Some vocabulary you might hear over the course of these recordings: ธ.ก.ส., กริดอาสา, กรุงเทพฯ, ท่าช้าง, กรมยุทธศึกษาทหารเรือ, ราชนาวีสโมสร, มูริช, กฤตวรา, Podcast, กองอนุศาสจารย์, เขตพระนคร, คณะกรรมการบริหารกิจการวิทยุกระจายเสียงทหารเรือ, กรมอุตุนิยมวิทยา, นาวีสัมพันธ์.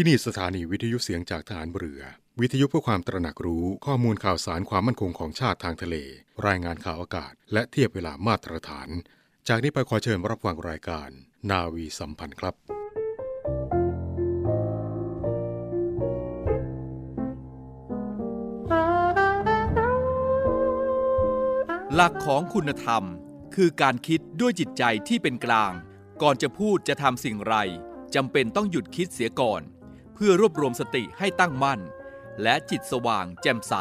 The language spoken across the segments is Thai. ที่นี่สถานีวิทยุเสียงจากทหารเรือวิทยุเพื่อความตระหนักรู้ข้อมูลข่าวสารความมั่นคงของชาติทางทะเลรายงานข่าวอากาศและเทียบเวลามาตรฐานจากนี้ไปขอเชิญรับฟังรายการนาวีสัมพันธ์ครับหลักของคุณธรรมคือการคิดด้วยจิตใจที่เป็นกลางก่อนจะพูดจะทำสิ่งไรจำเป็นต้องหยุดคิดเสียก่อนเพื่อรวบรวมสติให้ตั้งมั่นและจิตสว่างแจ่มใส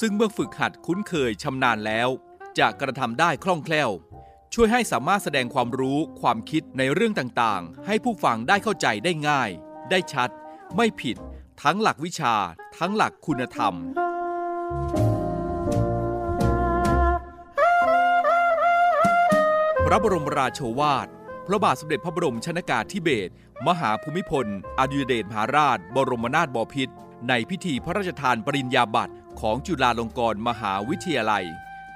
ซึ่งเมื่อฝึกหัดคุ้นเคยชำนาญแล้วจะกระทำได้คล่องแคล่วช่วยให้สามารถแสดงความรู้ความคิดในเรื่องต่างๆให้ผู้ฟังได้เข้าใจได้ง่ายได้ชัดไม่ผิดทั้งหลักวิชาทั้งหลักคุณธรรมพระบรมราโชวาทพระบาทสมเด็จพระบรมชนกาธิเบศรมหาภูมิพลอดุลยเดชมหาราชบรมนาถบพิตรในพิธีพระราชทานปริญญาบัตรของจุฬาลงกรณ์มหาวิทยาลัย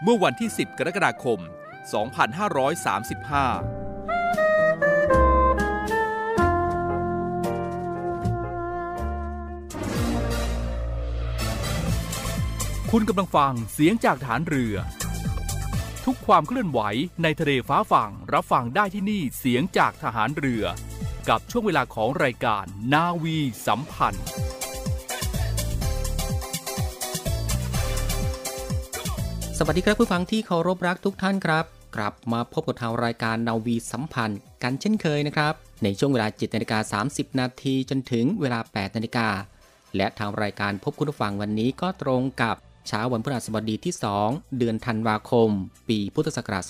เมื่อวันที่10กรกฎาคม2535คุณกำลังฟังเสียงจากฐานเรือทุกความเคลื่อนไหวในทะเลฟ้าฝั่งรับฟังได้ที่นี่เสียงจากทหารเรือกับช่วงเวลาของรายการนาวีสัมพันธ์สวัสดีครับผู้ฟังที่เคารพรักทุกท่านครับกลับมาพบกับทางรายการนาวีสัมพันธ์กันเช่นเคยนะครับในช่วงเวลา 7:30 นจนถึงเวลา 8:00 นและทางรายการพบคุณผู้ฟังวันนี้ก็ตรงกับเช้าวันพฤหัสบดีที่2เดือนธันวาคมปีพุทธศักราช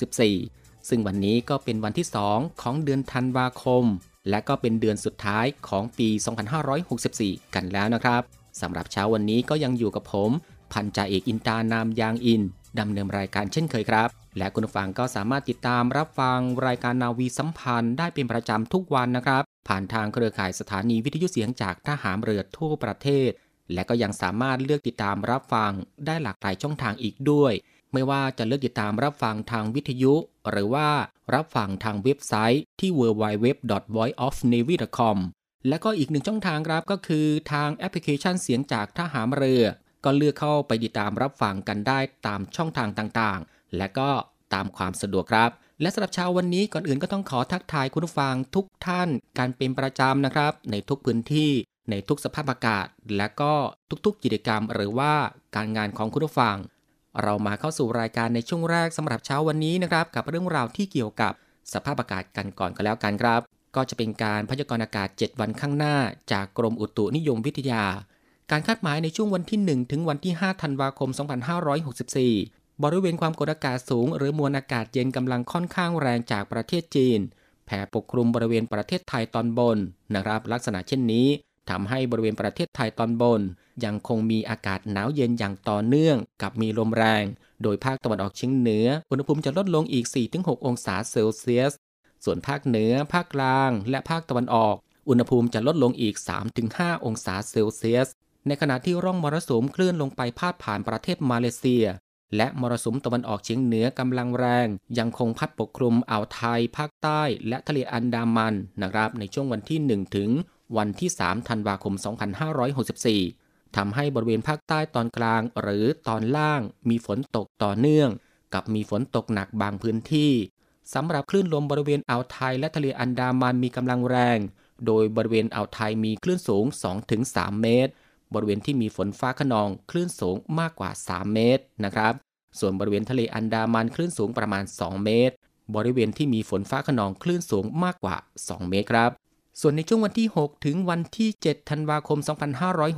2564ซึ่งวันนี้ก็เป็นวันที่2ของเดือนธันวาคมและก็เป็นเดือนสุดท้ายของปี2564กันแล้วนะครับสำหรับเช้าวันนี้ก็ยังอยู่กับผมพันจ่าเอกอินตานามยางอินดำเนินรายการเช่นเคยครับและคุณผู้ฟังก็สามารถติดตามรับฟังรายการนาวีสัมพันธ์ได้เป็นประจำทุกวันนะครับผ่านทางเครือข่ายสถานีวิทยุเสียงจากทหารเรือทั่วประเทศและก็ยังสามารถเลือกติดตามรับฟังได้หลากหลายช่องทางอีกด้วยไม่ว่าจะเลือกติดตามรับฟังทางวิทยุหรือว่ารับฟังทางเว็บไซต์ที่ www.voiceofnavy.com และก็อีกหนึ่งช่องทางครับก็คือทางแอปพลิเคชันเสียงจากทหารเรือก็เลือกเข้าไปติดตามรับฟังกันได้ตามช่องทางต่างๆและก็ตามความสะดวกครับและสำหรับเช้าวันนี้ก่อนอื่นก็ต้องขอทักทายคุณผู้ฟังทุกท่านการเป็นประจำนะครับในทุกพื้นที่ในทุกสภาพอากาศและก็ทุกๆกิจกรรมหรือว่าการงานของคุณผู้ฟังเรามาเข้าสู่รายการในช่วงแรกสำหรับเช้าวันนี้นะครับกับเรื่องราวที่เกี่ยวกับสภาพอากาศกันก่อนก็แล้วกันครับก็จะเป็นการพยากรณ์อากาศ7วันข้างหน้าจากกรมอุตุนิยมวิทยาการคาดหมายในช่วงวันที่1ถึงวันที่5ธันวาคม2564บริเวณความกดอากาศสูงหรือมวลอากาศเย็นกำลังค่อนข้างแรงจากประเทศจีนแผ่ปกคลุมบริเวณประเทศไทยตอนบนนะครับลักษณะเช่นนี้ทำให้บริเวณประเทศไทยตอนบนยังคงมีอากาศหนาวเย็นอย่างต่อเนื่องกับมีลมแรงโดยภาคตะวันออกเฉียงเหนืออุณหภูมิจะลดลงอีก 4-6 องศาเซลเซียสส่วนภาคเหนือภาคกลางและภาคตะวันออกอุณหภูมิจะลดลงอีก 3-5 องศาเซลเซียสในขณะที่ร่องมรสุมเคลื่อนลงไปพาดผ่านประเทศมาเลเซียและมรสุมตะวันออกเฉียงเหนือกำลังแรงยังคงพัดปกคลุมอ่าวไทยภาคใต้และทะเลอันดามันนะครับในช่วงวันที่1ถึงวันที่3ธันวาคม2564ทำให้บริเวณภาคใต้ตอนกลางหรือตอนล่างมีฝนตกต่อเนื่องกับมีฝนตกหนักบางพื้นที่สำหรับคลื่นลมบริเวณอ่าวไทยและทะเลอันดามันมีกำลังแรงโดยบริเวณอ่าวไทยมีคลื่นสูง 2-3 เมตรบริเวณที่มีฝนฟ้าคะนองคลื่นสูงมากกว่า3เมตรนะครับส่วนบริเวณทะเลอันดามันคลื่นสูงประมาณ2เมตรบริเวณที่มีฝนฟ้าคะนองคลื่นสูงมากกว่า2เมตรครับส่วนในช่วงวันที่6ถึงวันที่7ธันวาคม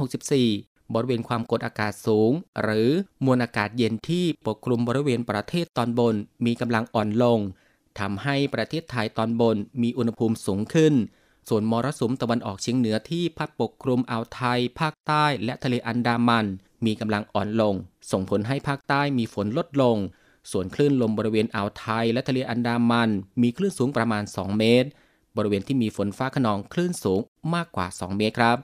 2564บริเวณความกดอากาศสูงหรือมวลอากาศเย็นที่ปกคลุมบริเวณประเทศตอนบนมีกำลังอ่อนลงทำให้ประเทศไทยตอนบนมีอุณหภูมิสูงขึ้นส่วนมรสุมตะวันออกเฉียงเหนือที่พัดปกคลุมอ่าวไทยภาคใต้และทะเลอันดามันมีกำลังอ่อนลงส่งผลให้ภาคใต้มีฝนลดลงส่วนคลื่นลมบริเวณอ่าวไทยและทะเลอันดามันมีคลื่นสูงประมาณ2เมตรบริเวณที่มีฝนฟ้าคะนองคลื่นสูงมากกว่า2เมตรครับ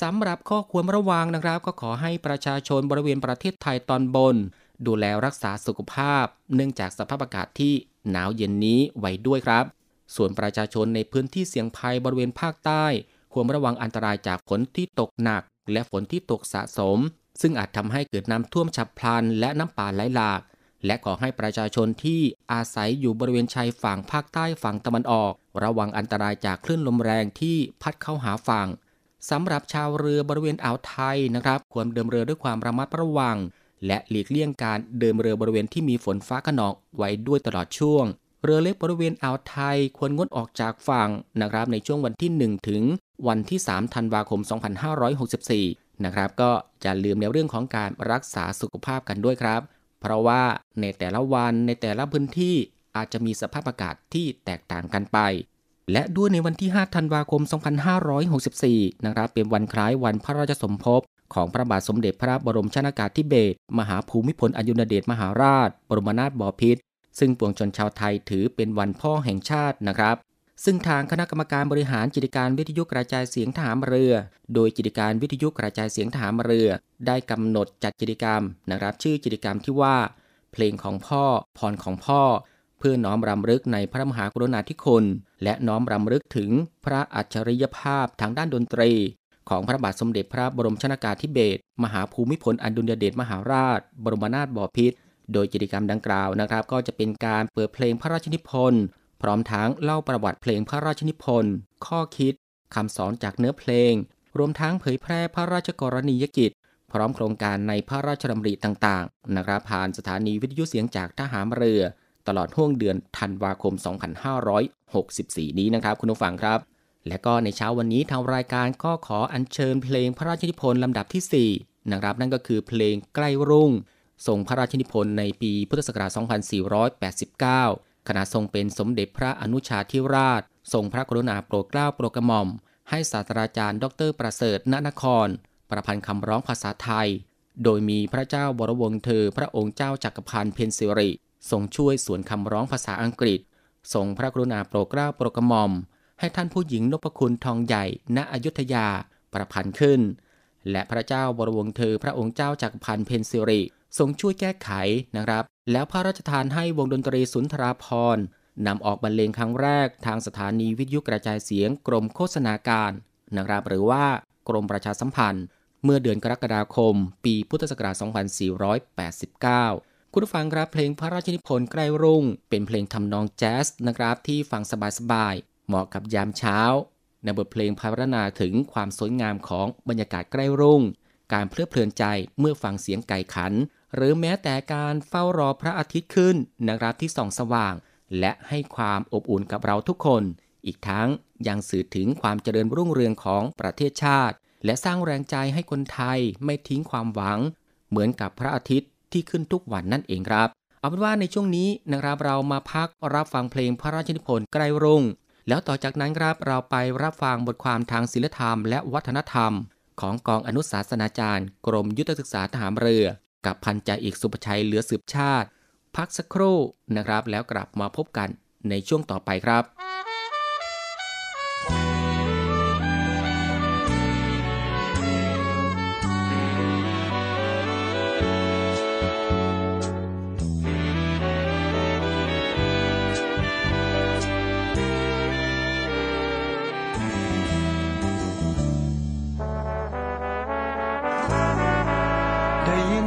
สำหรับข้อควรระวังนะครับก็ขอให้ประชาชนบริเวณประเทศไทยตอนบนดูแลรักษาสุขภาพเนื่องจากสภาพอากาศที่หนาวเย็นนี้ไว้ด้วยครับส่วนประชาชนในพื้นที่เสี่ยงภัยบริเวณภาคใต้ ควรระวังอันตรายจากฝนที่ตกหนักและฝนที่ตกสะสมซึ่งอาจทำให้เกิดน้ำท่วมฉับพลันและน้ำป่าไหลหลากและขอให้ประชาชนที่อาศัยอยู่บริเวณชายฝั่งภาคใต้ฝั่งตะวันออกระวังอันตรายจากคลื่นลมแรงที่พัดเข้าหาฝั่งสำหรับชาวเรือบริเวณอ่าวไทยนะครับควรเดินเรือด้วยความระมัดระวังและหลีกเลี่ยงการเดินเรือบริเวณที่มีฝนฟ้าคะนองไว้ด้วยตลอดช่วงเรือเล็กบริเวณอ่าวไทยควรงดออกจากฝั่งนะครับในช่วงวันที่1ถึงวันที่3ธันวาคม2564นะครับก็อย่าลืมในเรื่องของการรักษาสุขภาพกันด้วยครับเพราะว่าในแต่ละวันในแต่ละพื้นที่อาจจะมีสภาพอากาศที่แตกต่างกันไปและด้วยในวันที่5ธันวาคม2564นะครับเป็นวันคล้ายวันพระราชสมภพของพระบาทสมเด็จพระบรมชนกาธิเบศรมหาภูมิพลอดุลยเดชมหาราชบรมนาถบพิตรซึ่งปวงชนชาวไทยถือเป็นวันพ่อแห่งชาตินะครับซึ่งทางคณะกรรมการบริหารกิจการวิทยุกระจายเสียงทหารเรือโดยกิจการวิทยุกระจายเสียงทหารเรือได้กำหนดจัดกิจกรรมนะครับชื่อกิจกรรมที่ว่าเพลงของพ่อพรของพ่อเพื่อน้อมรำลึกในพระมหากรุณาธิคุณและน้อมรำลึกถึงพระอัจฉริยภาพทางด้านดนตรีของพระบาทสมเด็จพระบรมชนกาธิเบศรมหาภูมิพลอดุลยเดชมหาราชบรมนาถบพิตรโดยกิจกรรมดังกล่าวนะครับก็จะเป็นการเปิดเพลงพระราชนิพนธ์พร้อมทั้งเล่าประวัติเพลงพระราชนิพนธ์ข้อคิดคำสอนจากเนื้อเพลงรวมทั้งเผยแพร่พระราชกรณียกิจพร้อมโครงการในพระราชดำริต่างๆนะครับผ่านสถานีวิทยุเสียงจากทหารเรือตลอดห้วงเดือนธันวาคม2564นี้นะครับคุณผู้ฟังครับและก็ในเช้าวันนี้ทางรายการก็ขออัญเชิญเพลงพระราชนิพนธ์ลำดับที่4นะครับนั่นก็คือเพลงใกล้รุ่งทรงพระราชนิพนธ์ในปีพุทธศักราช2489ขณะทรงเป็นสมเด็จพระอนุชาธิราชทรงพระกรุณาโปรดเกล้าโปรดกระหม่อมให้ศาสตราจารย์ดร.ประเสริฐณนครประพันธ์คำร้องภาษาไทยโดยมีพระเจ้าบรวงศ์เธอพระองค์เจ้าจักรพันธ์เพ็ญสิริทรงช่วยสวนคำร้องภาษาอังกฤษทรงพระกรุณาโปรดเกล้าโปรดกระหม่อมให้ท่านผู้หญิงนพคุณทองใหญ่ณอยุธยาประพันธ์ขึ้นและพระเจ้าบรวงศ์เธอพระองค์เจ้าจักรพันธ์เพ็ญสิริทรงช่วยแก้ไขนะครับแล้วพระราชทานให้วงดนตรีสุนทราภรณ์นำออกบรรเลงครั้งแรกทางสถานีวิทยุกระจายเสียงกรมโฆษณาการนะครับหรือว่ากรมประชาสัมพันธ์เมื่อเดือนกรกฎาคมปีพุทธศักราช2489คุณผู้ฟังครับเพลงพระราชนิพนธ์ใกล้รุ่งเป็นเพลงทำนองแจ๊สนะครับที่ฟังสบายๆเหมาะกับยามเช้าในบทเพลงพรรณนาถึงความสวยงามของบรรยากาศใกล้รุ่งการเพลิดเพลินใจเมื่อฟังเสียงไก่ขันหรือแม้แต่การเฝ้ารอพระอาทิตย์ขึ้นนะครับที่ส่องสว่างและให้ความอบอุ่นกับเราทุกคนอีกทั้งยังสื่อถึงความเจริญรุ่งเรืองของประเทศชาติและสร้างแรงใจให้คนไทยไม่ทิ้งความหวังเหมือนกับพระอาทิตย์ที่ขึ้นทุกวันนั่นเองครับเอาเป็นว่าในช่วงนี้นะครับเรามาพักรับฟังเพลงพระราชนิพนธ์ใกล้รุ่งแล้วต่อจากนั้นครับเราไปรับฟังบทความทางศิลธรรมและวัฒนธรรมของกองอนุศาสนาจารย์กรมยุทธศึกษาทหารเรือกับพันจ่าเอกสุภชัยเหลือสืบชาติพักสักครู่นะครับแล้วกลับมาพบกันในช่วงต่อไปครับ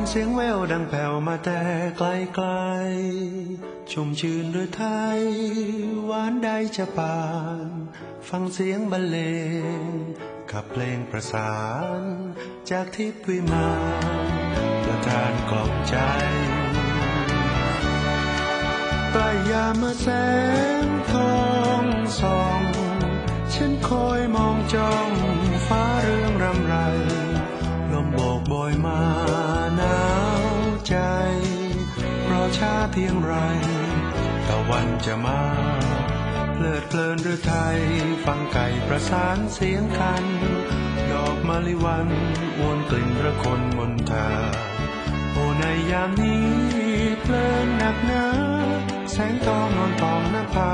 เสียงแววดังแผ่วมาแต่ไกลไกลชุ่มชื่นด้วยไทยหวานใดจะปานฟังเสียงบรรเลงกับเพลงประสานจากทิพย์วิมานประทานกล่อมใจใกล้ยามเมื่อแสงทองส่องฉันคอยมองจ้องฟ้าเรื่องรำไรลมโบกโบยมาหนาวใจรอช้าเพียงไรตะวันจะมาเพลิดเพลินหรือไทยฟังไก่ประสานเสียงคันดอกมะลิวันอวนกลิ่นระคนมนทาโอในยามนี้เพลินหนักหนาแสงทองนอนตองหน้าผา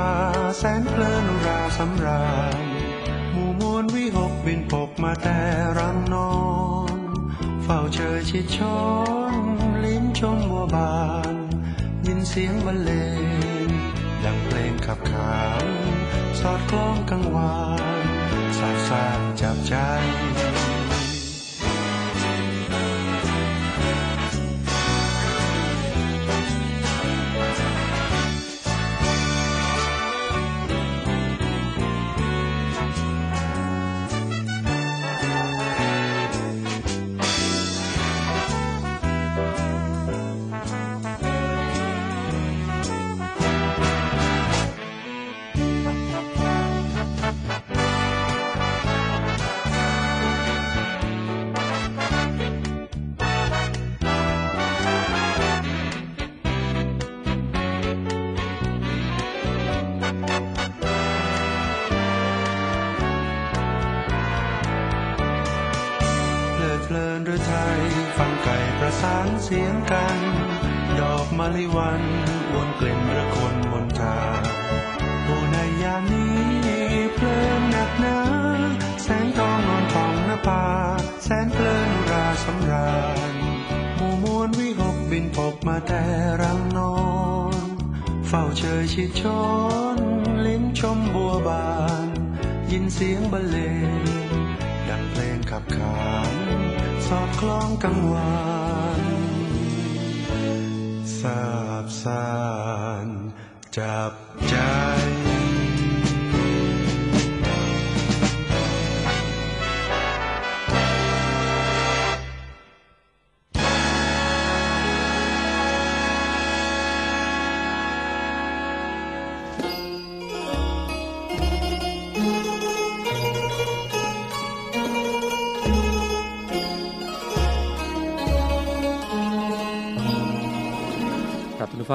แสนเพลินราสำราญหมู่มวลวิหกบินปกมาแต่รังนอนเฝ้าเชยชิดช้อนลิ้มชมบัวบานยินเสียงบรรเลงดังเพลงขับขานสอดคล้องกังวานสายสานใจ ใจเสียงกันดอกมะลิวันวนกลิ่นระคนมนทาโอ้ในยามนี้เพลินหนักหนาแสงทองนอนทองหน้าผาแสนเพลินราสำราญหมู่มวลวิหกบินพบมาแต่รังนอนเฝ้าเชยชิดชนลิ้มชมบัวบานยินเสียงบรรเลงดังเพลงขับขานสอดคล้องกังวานสาบซ่านจับใจ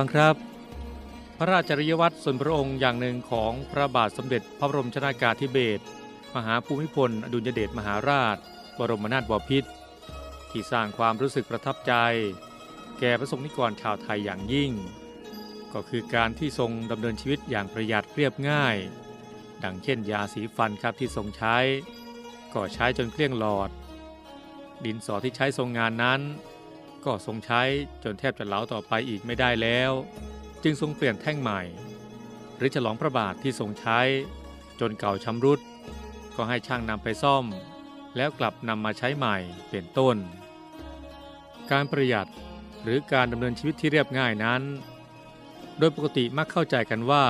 ฟังครับพระราชจริยวัตรส่วนพระองค์อย่างหนึ่งของพระบาทสมเด็จพระบรมชนกาธิเบศรมหาภูมิพลอดุลยเดชมหาราชบรมนาถบพิตรที่สร้างความรู้สึกประทับใจแก่พระสงฆ์นิกรชาวไทยอย่างยิ่งก็คือการที่ทรงดำเนินชีวิตอย่างประหยัดเรียบง่ายดังเช่นยาสีฟันครับที่ทรงใช้ก็ใช้จนเกลี้ยงหลอดดินสอที่ใช้ทรงงานนั้นก็ทรงใช้จนแทบจะเหลาต่อไปอีกไม่ได้แล้วจึงทรงเปลี่ยนแท่งใหม่หรือฉลองพระบาทที่ทรงใช้จนเก่าชำรุดก็ให้ช่างนำไปซ่อมแล้วกลับนำมาใช้ใหม่เป็นต้นการประหยัดหรือการดำเนินชีวิตที่เรียบง่ายนั้นโดยปกติมักเข้าใจกันว่า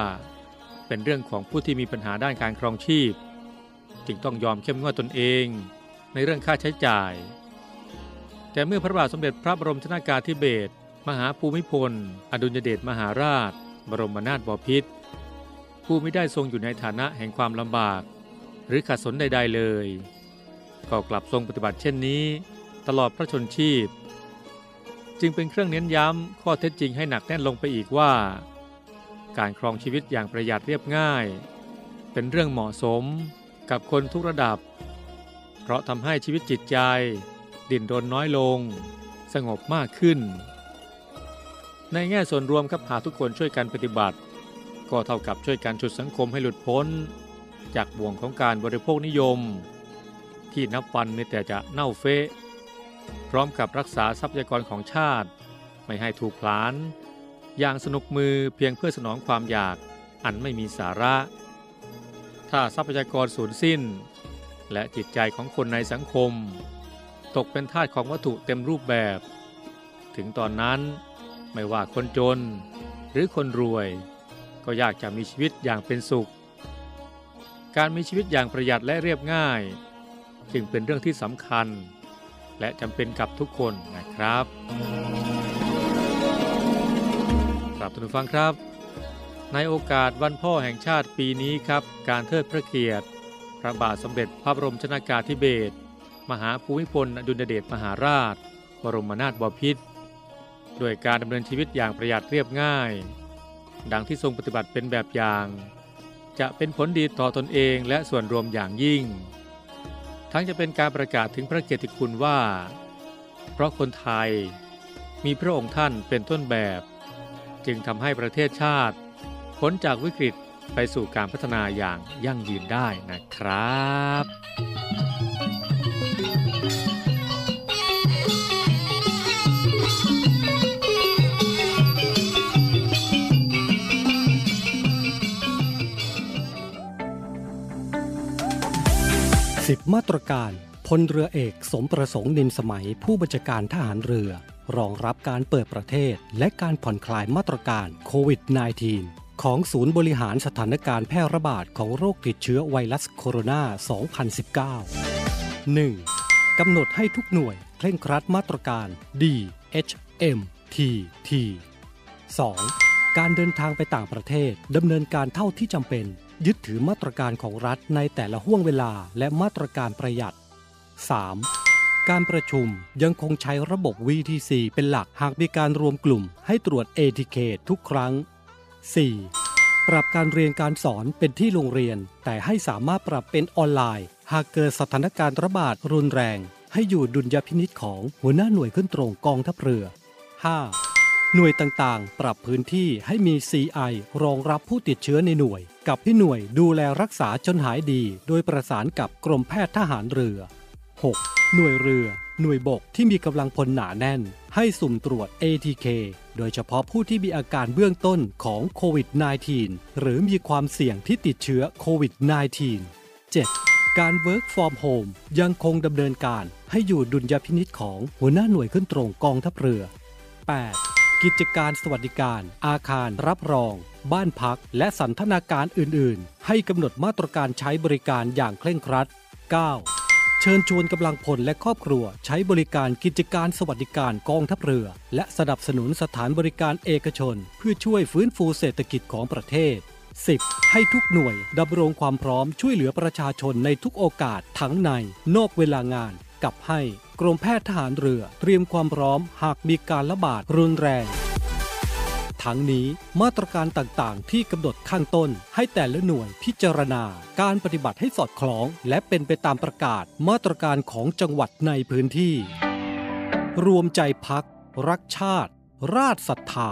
เป็นเรื่องของผู้ที่มีปัญหาด้านการครองชีพจึงต้องยอมเข้มงวดตนเองในเรื่องค่าใช้จ่ายแต่เมื่อพระบาทสมเด็จพระบรมชนกาธิเบศรมหาภูมิพลอดุลยเดชมหาราชบรมนาถบพิตรผู้ไม่ได้ทรงอยู่ในฐานะแห่งความลำบากหรือขัดสนใดๆเลยก็กลับทรงปฏิบัติเช่นนี้ตลอดพระชนชีพจึงเป็นเครื่องเน้นย้ำข้อเท็จจริงให้หนักแน่นลงไปอีกว่าการครองชีวิตอย่างประหยัดเรียบง่ายเป็นเรื่องเหมาะสมกับคนทุกระดับเพราะทำให้ชีวิตจิตใจดิ้นรนน้อยลงสงบมากขึ้นในแง่ส่วนรวมครับหากทุกคนช่วยกันปฏิบัติก็เท่ากับช่วยกันฉุดสังคมให้หลุดพ้นจากบ่วงของการบริโภคนิยมที่นับวันมีแต่จะเน่าเฟะพร้อมกับรักษาทรัพยากรของชาติไม่ให้ถูกพลานอย่างสนุกมือเพียงเพื่อสนองความอยากอันไม่มีสาระถ้าทรัพยากรสูญสิ้นและจิตใจของคนในสังคมตกเป็นทาสของวัตถุเต็มรูปแบบถึงตอนนั้นไม่ว่าคนจนหรือคนรวยก็ยากจะมีชีวิตอย่างเป็นสุขการมีชีวิตอย่างประหยัดและเรียบง่ายจึงเป็นเรื่องที่สำคัญและจำเป็นกับทุกคนนะครับครับท่านผู้ฟังครับในโอกาสวันพ่อแห่งชาติปีนี้ครับการเทิดพระเกียรติพระบาทสมเด็จพระบรมชนกาธิเบศรมหาภูมิพลอดุลยเดชมหาราชบรมนาถบพิตรด้วยการดำเนินชีวิตอย่างประหยัดเรียบง่ายดังที่ทรงปฏิบัติเป็นแบบอย่างจะเป็นผลดีต่อตนเองและส่วนรวมอย่างยิ่งทั้งจะเป็นการประกาศถึงพระเกียรติคุณว่าเพราะคนไทยมีพระองค์ท่านเป็นต้นแบบจึงทำให้ประเทศชาติพ้นจากวิกฤตไปสู่การพัฒนาอย่างยั่งยืนได้นะครับ 10 มาตรการพลเรือเอกสมประสงค์นินสมัยผู้บัญชาการทหารเรือรองรับการเปิดประเทศและการผ่อนคลายมาตรการโควิด -19 ของศูนย์บริหารสถานการณ์แพร่ระบาดของโรคติดเชื้อไวรัสโคโรนา 2019 1. กำหนดให้ทุกหน่วยเคร่งครัดมาตรการ DHMTT 2. การเดินทางไปต่างประเทศดำเนินการเท่าที่จำเป็นยึดถือมาตรการของรัฐในแต่ละห่วงเวลาและมาตรการประหยัด 3. การประชุมยังคงใช้ระบบ VTC เป็นหลักหากมีการรวมกลุ่มให้ตรวจ ATK ทุกครั้ง 4. ปรับการเรียนการสอนเป็นที่โรงเรียนแต่ให้สามารถปรับเป็นออนไลน์หากเกิดสถานการณ์ระบาดรุนแรงให้อยู่ดุลยพินิจของหัวหน้าหน่วยขึ้นตรงกองทัพเรือ 5. หน่วยต่างๆปรับพื้นที่ให้มี CI รองรับผู้ติดเชื้อในหน่วยกับที่หน่วยดูแลรักษาจนหายดีโดยประสานกับกรมแพทย์ทหารเรือ 6. หน่วยเรือหน่วยบกที่มีกำลังพลหนาแน่นให้สุ่มตรวจ ATK โดยเฉพาะผู้ที่มีอาการเบื้องต้นของโควิด -19 หรือมีความเสี่ยงที่ติดเชื้อโควิด -19 7. การ Work from Home ยังคงดำเนินการให้อยู่ดุลยพินิจของหัวหน้าหน่วยขึ้นตรงกองทัพเรือ 8. กิจการสวัสดิการอาคารรับรองบ้านพักและสันทนาการอื่นๆให้กำหนดมาตรการใช้บริการอย่างเคร่งครัด 9. เชิญชวนกำลังพลและครอบครัวใช้บริการกิจการสวัสดิการกองทัพเรือและสนับสนุนสถานบริการเอกชนเพื่อช่วยฟื้นฟูเศรษฐกิจของประเทศ 10. ให้ทุกหน่วยดำรงความพร้อมช่วยเหลือประชาชนในทุกโอกาสทั้งในนอกเวลางานกับให้กรมแพทย์ทหารเรือเตรียมความพร้อมหากมีการระบาดรุนแรงทั้งนี้มาตรการต่างๆที่กำหนดข้างต้นให้แต่ละหน่วยพิจารณาการปฏิบัติให้สอดคล้องและเป็นไปตามประกาศมาตรการของจังหวัดในพื้นที่รวมใจพักรักชาติราชศรัทธา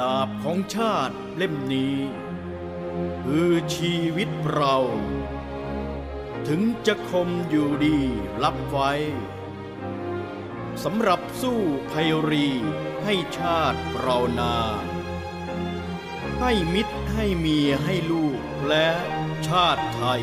ดาบของชาติเล่มนี้คือชีวิตเราถึงจะคมอยู่ดีรับไว้สำหรับสู้ภัยรีให้ชาติเรานาให้มิตรให้เมียให้ลูกและชาติไทย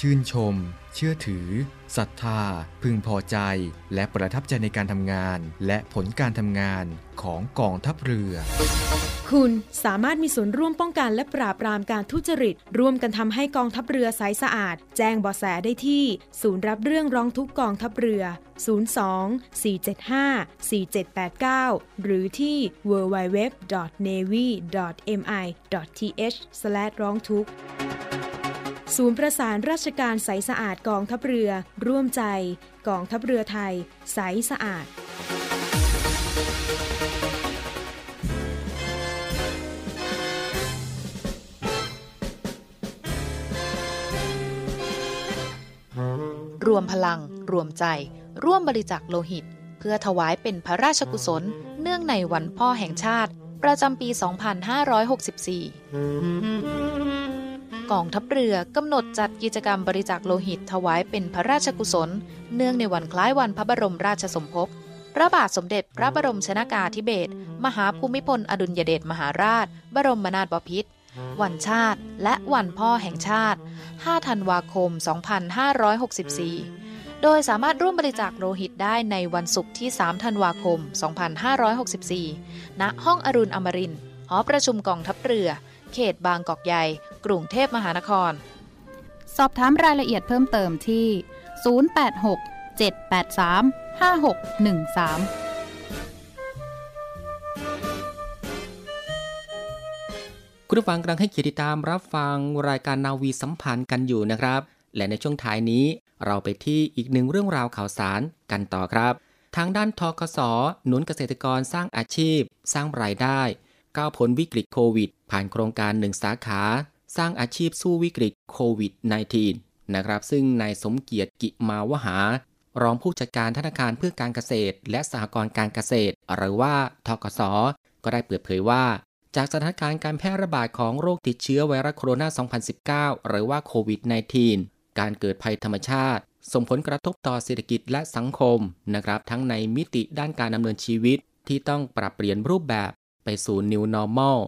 ชื่นชมเชื่อถือศรัทธาพึงพอใจและประทับใจในการทำงานและผลการทำงานของกองทัพเรือคุณสามารถมีส่วนร่วมป้องกันและปราบปรามการทุจริตร่วมกันทำให้กองทัพเรือใสสะอาดแจ้งเบาะแสได้ที่ศูนย์รับเรื่องร้องทุกข์กองทัพเรือ02 475 4789หรือที่ www.navy.mi.th/ร้องทุกข์ศูนย์ประสานราชการใสสะอาดกองทัพเรือร่วมใจกองทัพเรือไทยใสสะอาด รวมพลังรวมใจร่วมบริจาคโลหิตเพื่อถวายเป็นพระราชกุศลเนื่องในวันพ่อแห่งชาติประจำปี 2564 กองทัพเรือกำหนดจัดกิจกรรมบริจาคโลหิตถวายเป็นพระราชกุศลเนื่องในวันคล้ายวันพระบรมราชสมภพพระบาทสมเด็จพระบรมชนกาธิเบศรมหาภูมิพลอดุลยเดชมหาราชบรมนาถบพิตรวันชาติและวันพ่อแห่งชาติ 5 ธันวาคม 2564 โดยสามารถร่วมบริจาคโลหิตได้ในวันศุกร์ที่ 3 ธันวาคม 2564 ณ ห้องอรุณอมรินทร์ หอประชุมกองทัพเรือ เขตบางกอกใหญ่กรุงเทพมหานครสอบถามรายละเอียดเพิ่มเติมที่ 086-783-5613คุณผู้ฟังกำลังให้เกียรติติดตามรับฟังรายการนาวีสัมพันธ์กันอยู่นะครับและในช่วงท้ายนี้เราไปที่อีกหนึ่งเรื่องราวข่าวสารกันต่อครับทางด้านทกส.หนุนเกษตรกรสร้างอาชีพสร้างรายได้ก้าวพ้นวิกฤตโควิดผ่านโครงการ1สาขาสร้างอาชีพสู้วิกฤตโควิด -19 นะครับซึ่งนายสมเกียรติกิมาวหารองผู้จัดการธนาคารเพื่อการเกษตรและสหกรณ์การเกษตรหรือว่าทกส.ก็ได้เปิดเผยว่าจากสถานการณ์การแพร่ระบาดของโรคติดเชื้อไวรัสโคโรนา 2019 หรือว่าโควิด -19 การเกิดภัยธรรมชาติส่งผลกระทบต่อเศรษฐกิจและสังคมนะครับทั้งในมิติด้านการดำเนินชีวิตที่ต้องปรับเปลี่ยนรูปแบบไปสู่ New Normal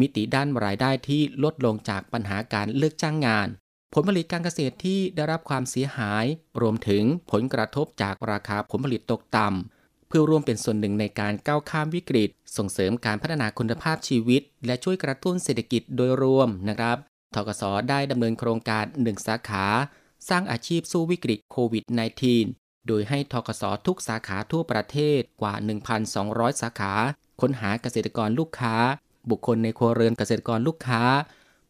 มิติด้านรายได้ที่ลดลงจากปัญหาการเลิกจ้างงานผลผลิตการเกษตรที่ได้รับความเสียหายรวมถึงผลกระทบจากราคาผลผลิตตกต่ำเพื่อร่วมเป็นส่วนหนึ่งในการก้าวข้ามวิกฤตส่งเสริมการพัฒนาคุณภาพชีวิตและช่วยกระตุ้นเศรษฐกิจโดยรวมนะครับทกส.ได้ดำเนินโครงการ1สาขาสร้างอาชีพสู้วิกฤตโควิด -19 โดยให้ทกส.ทุกสาขาทั่วประเทศกว่า 1,200 สาขาค้นหาเกษตรกรลูกค้าบุคคลในครัวเรือนเกษตรกรลูกค้า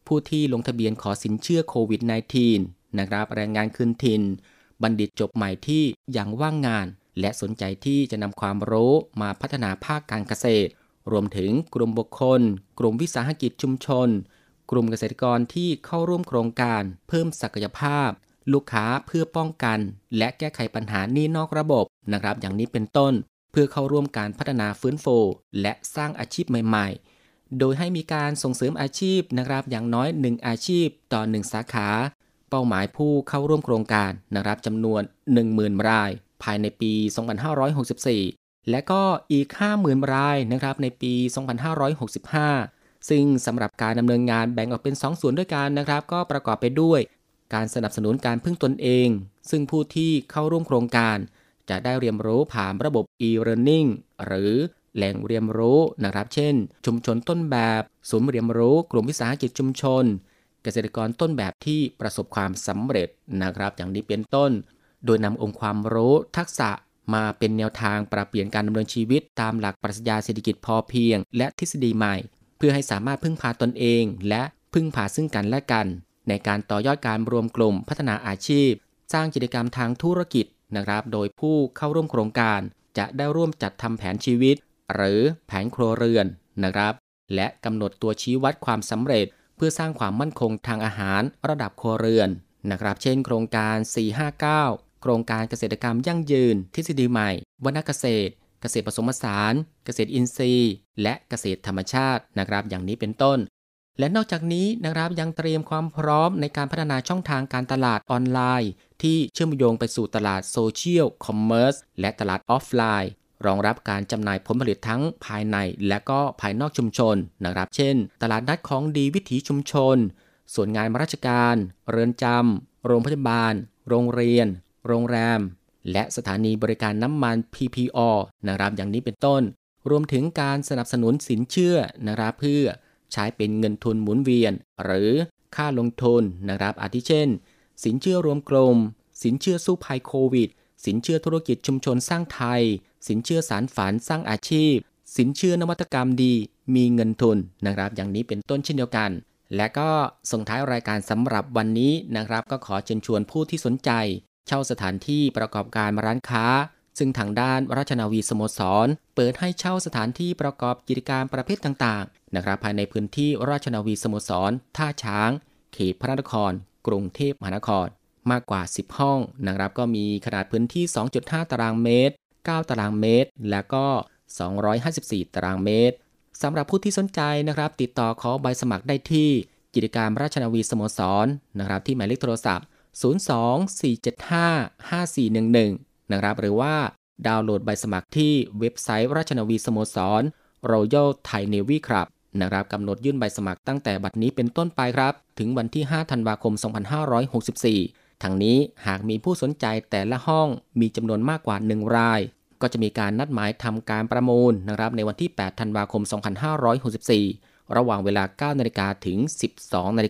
ผู้ที่ลงทะเบียนขอสินเชื่อโควิด -19 นะครับแรงงานคืนถิ่นบัณฑิตจบใหม่ที่ยังว่างงานและสนใจที่จะนำความรู้มาพัฒนาภาคการเกษตรรวมถึงกลุ่มบุคคลกลุ่มวิสาหกิจชุมชนกลุ่มเกษตรกรที่เข้าร่วมโครงการเพิ่มศักยภาพลูกค้าเพื่อป้องกันและแก้ไขปัญหาหนี้นอกระบบนะครับอย่างนี้เป็นต้นเพื่อเข้าร่วมการพัฒนาฟื้นฟูและสร้างอาชีพใหม่ๆโดยให้มีการส่งเสริมอาชีพนะครับอย่างน้อย1อาชีพต่อ1สาขาเป้าหมายผู้เข้าร่วมโครงการนะครับจำนวน 10,000 รายภายในปี 2564 และก็อีก 50,000 รายนะครับในปี 2565 ซึ่งสำหรับการดำเนินงานแบ่งออกเป็น2ส่วนด้วยกันนะครับก็ประกอบไปด้วยการสนับสนุนการพึ่งตนเองซึ่งผู้ที่เข้าร่วมโครงการจะได้เรียนรู้ผ่านระบบ e-learning หรือแหล่งเรียนรู้นะครับเช่นชุมชนต้นแบบศูนย์เรียนรู้กลุ่มวิสาหกิจชุมชนเกษตรกรต้นแบบที่ประสบความสำเร็จนะครับอย่างนี้เป็นต้นโดยนำองค์ความรู้ทักษะมาเป็นแนวทางปรับเปลี่ยนการดำเนินชีวิตตามหลักปรัชญาเศรษฐกิจพอเพียงและทฤษฎีใหม่เพื่อให้สามารถพึ่งพาตนเองและพึ่งพาซึ่งกันและกันในการต่อยอดการรวมกลุ่มพัฒนาอาชีพสร้างกิจกรรมทางธุรกิจนะครับโดยผู้เข้าร่วมโครงการจะได้ร่วมจัดทำแผนชีวิตหรือแผนครัวเรือนนะครับและกำหนดตัวชี้วัดความสำเร็จเพื่อสร้างความมั่นคงทางอาหารระดับครัวเรือนนะครับเช่นโครงการ459โครงการเกษตรกรรมยั่งยืนทฤษฎีใหม่วณเกษตรเกษตรผสมผสานเกษตรอินทรีย์และเกษตรธรรมชาตินะครับอย่างนี้เป็นต้นและนอกจากนี้นะครับยังเตรียมความพร้อมในการพัฒนาช่องทางการตลาดออนไลน์ที่เชื่อมโยงไปสู่ตลาดโซเชียลคอมเมอร์สและตลาดออฟไลน์รองรับการจำหน่ายผลผลิตทั้งภายในและก็ภายนอกชุมชนนะครับเช่นตลาดนัดของดีวิถีชุมชนส่วนงานราชการเรือนจำโรงพยาบาลโรงเรียนโรงแรมและสถานีบริการน้ำมัน PPO นะครับอย่างนี้เป็นต้นรวมถึงการสนับสนุนสินเชื่อนะครับเพื่อใช้เป็นเงินทุนหมุนเวียนหรือค่าลงทุนนะครับอาทิเช่นสินเชื่อรวมกลุ่มสินเชื่อสู้ภัยโควิดสินเชื่อธุรกิจชุมชนสร้างไทยสินเชื่อสารฝันสร้างอาชีพสินเชื่อนวัตกรรมดีมีเงินทุนนะครับอย่างนี้เป็นต้นเช่นเดียวกันและก็ส่งท้ายรายการสำหรับวันนี้นะครับก็ขอเชิญชวนผู้ที่สนใจเช่าสถานที่ประกอบการร้านค้าซึ่งทางด้านราชนาวีสโมสรเปิดให้เช่าสถานที่ประกอบกิจการประเภทต่างๆนะครับภายในพื้นที่ราชนาวีสโมสรท่าช้างเขตพระนครกรุงเทพมหานคร มากกว่า10ห้องนะครับก็มีขนาดพื้นที่ 2.5 ตารางเมตร9ตารางเมตรและก็254ตารางเมตรสำหรับผู้ที่สนใจนะครับติดต่อขอใบสมัครได้ที่กิจการราชนาวีสโมสร นะครับที่หมายเลขโทรศัพท์02 475 5411นะครับหรือว่าดาวน์โหลดใบสมัครที่เว็บไซต์ราชนาวีสโมสร Royal Thai Navy Club นะครับกำหนดยื่นใบสมัครตั้งแต่บัดนี้เป็นต้นไปครับถึงวันที่5ธันวาคม2564ทางนี้หากมีผู้สนใจแต่ละห้องมีจำนวนมากกว่า1รายก็จะมีการนัดหมายทำการประมูลนะครับในวันที่8ธันวาคม2564ระหว่างเวลา 9:00 น.ถึง 12:00 น.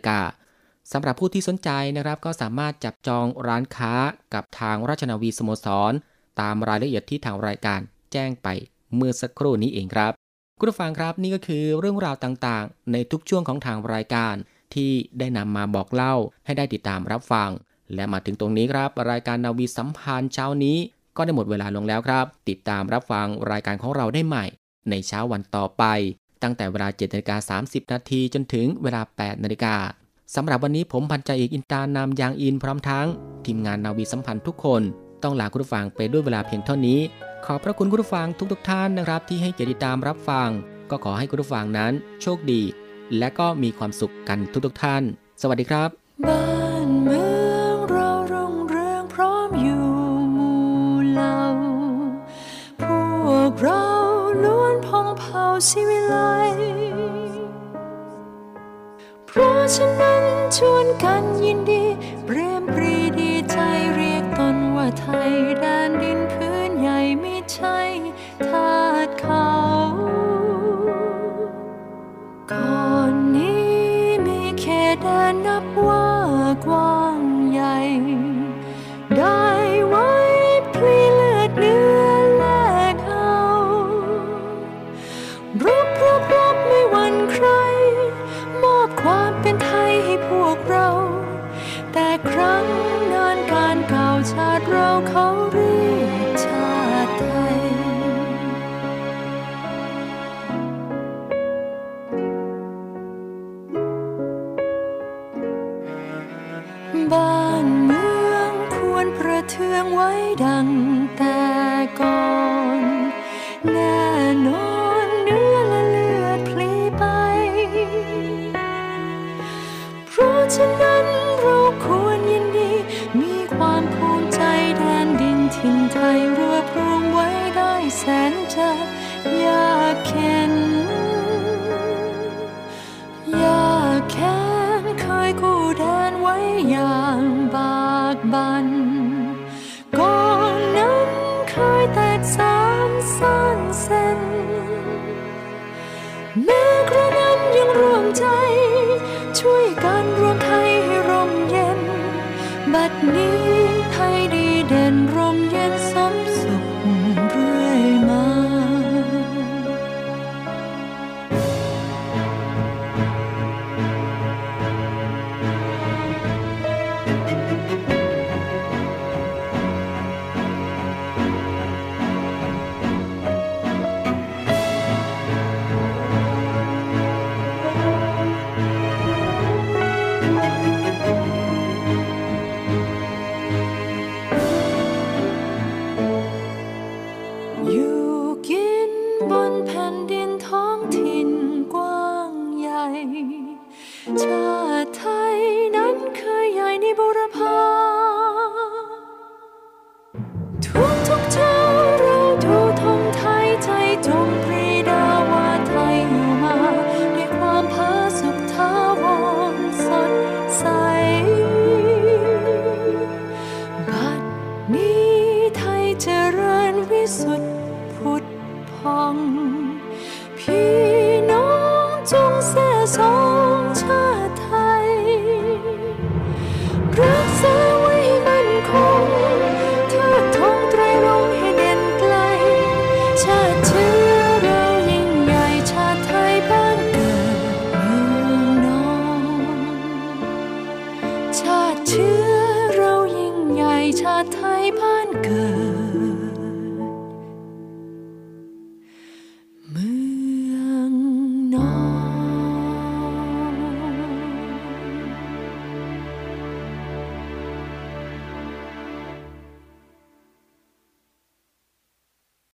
สำหรับผู้ที่สนใจนะครับก็สามารถจับจองร้านค้ากับทางราชนาวีสโมสรตามรายละเอียดที่ทางรายการแจ้งไปเมื่อสักครู่นี้เองครับคุณผู้ฟังครับนี่ก็คือเรื่องราวต่างๆในทุกช่วงของทางรายการที่ได้นำมาบอกเล่าให้ได้ติดตามรับฟังและมาถึงตรงนี้ครับรายการนาวีสัมพันธ์เช้านี้ก็ได้หมดเวลาลงแล้วครับติดตามรับฟังรายการของเราได้ใหม่ในเช้าวันต่อไปตั้งแต่เวลา 7:30 น.จนถึงเวลา 8:00 น.สำหรับวันนี้ผมพันจ่าเอกอินตานามยางอินพร้อมทั้งทีมงานนาวีสัมพันธ์ทุกคนต้องลาคุณผู้ฟังไปด้วยเวลาเพียงเท่านี้ขอบพระคุณคุณผู้ฟังทุกท่านนะครับที่ให้เกียรติติดตามรับฟังก็ขอให้คุณผู้ฟังนั้นโชคดีและก็มีความสุขกันทุกท่านสวัสดีครับบ้านเมืองเรารุ่งเรืองพร้อมอยู่หมู่เหล่าพวกเราล้วนพองเผ่าศิวิไลเพราะฉะนั้นชวนกันยินดีเปรมปรีดีใจเรียกตนว่าไทยแดนดินพื้นใหญ่ไม่ใช่ทาสเขาก่อนนี้มีเขตแดนนับว่ากว้างใหญ่ได้ไว้พลีเลือดเนื้อแลกเอารบไม่หวั่นใครมอบความเป็นไทยให้พวกเราแต่ครั้งนานการเก่าชาติเราเขาเรียกชาติไทยบ้านเมืองควรประเทืองไว้ดังแต่ก่อนแน่นอนเนื้อและเลือดพลีไปเพราะฉะนั้นเราควรยินดีมีความภูมิใจแดนดินถิ่นไทยรวบรวมไว้ได้แสนจะยากเข็นเคยกู้แดนไว้อย่างบากบั่นก่อนนั้นเคยแตกสานซ่อนเส้นแม้กระนั้นยังรวมใจช่วยกันรวมไทยให้ร่มเย็นบัดนี้ไทยดีเด่นร่มเย็นสมสุขเรื่อยมาชาติไทยนั้นเคยใหญ่ในบุรพา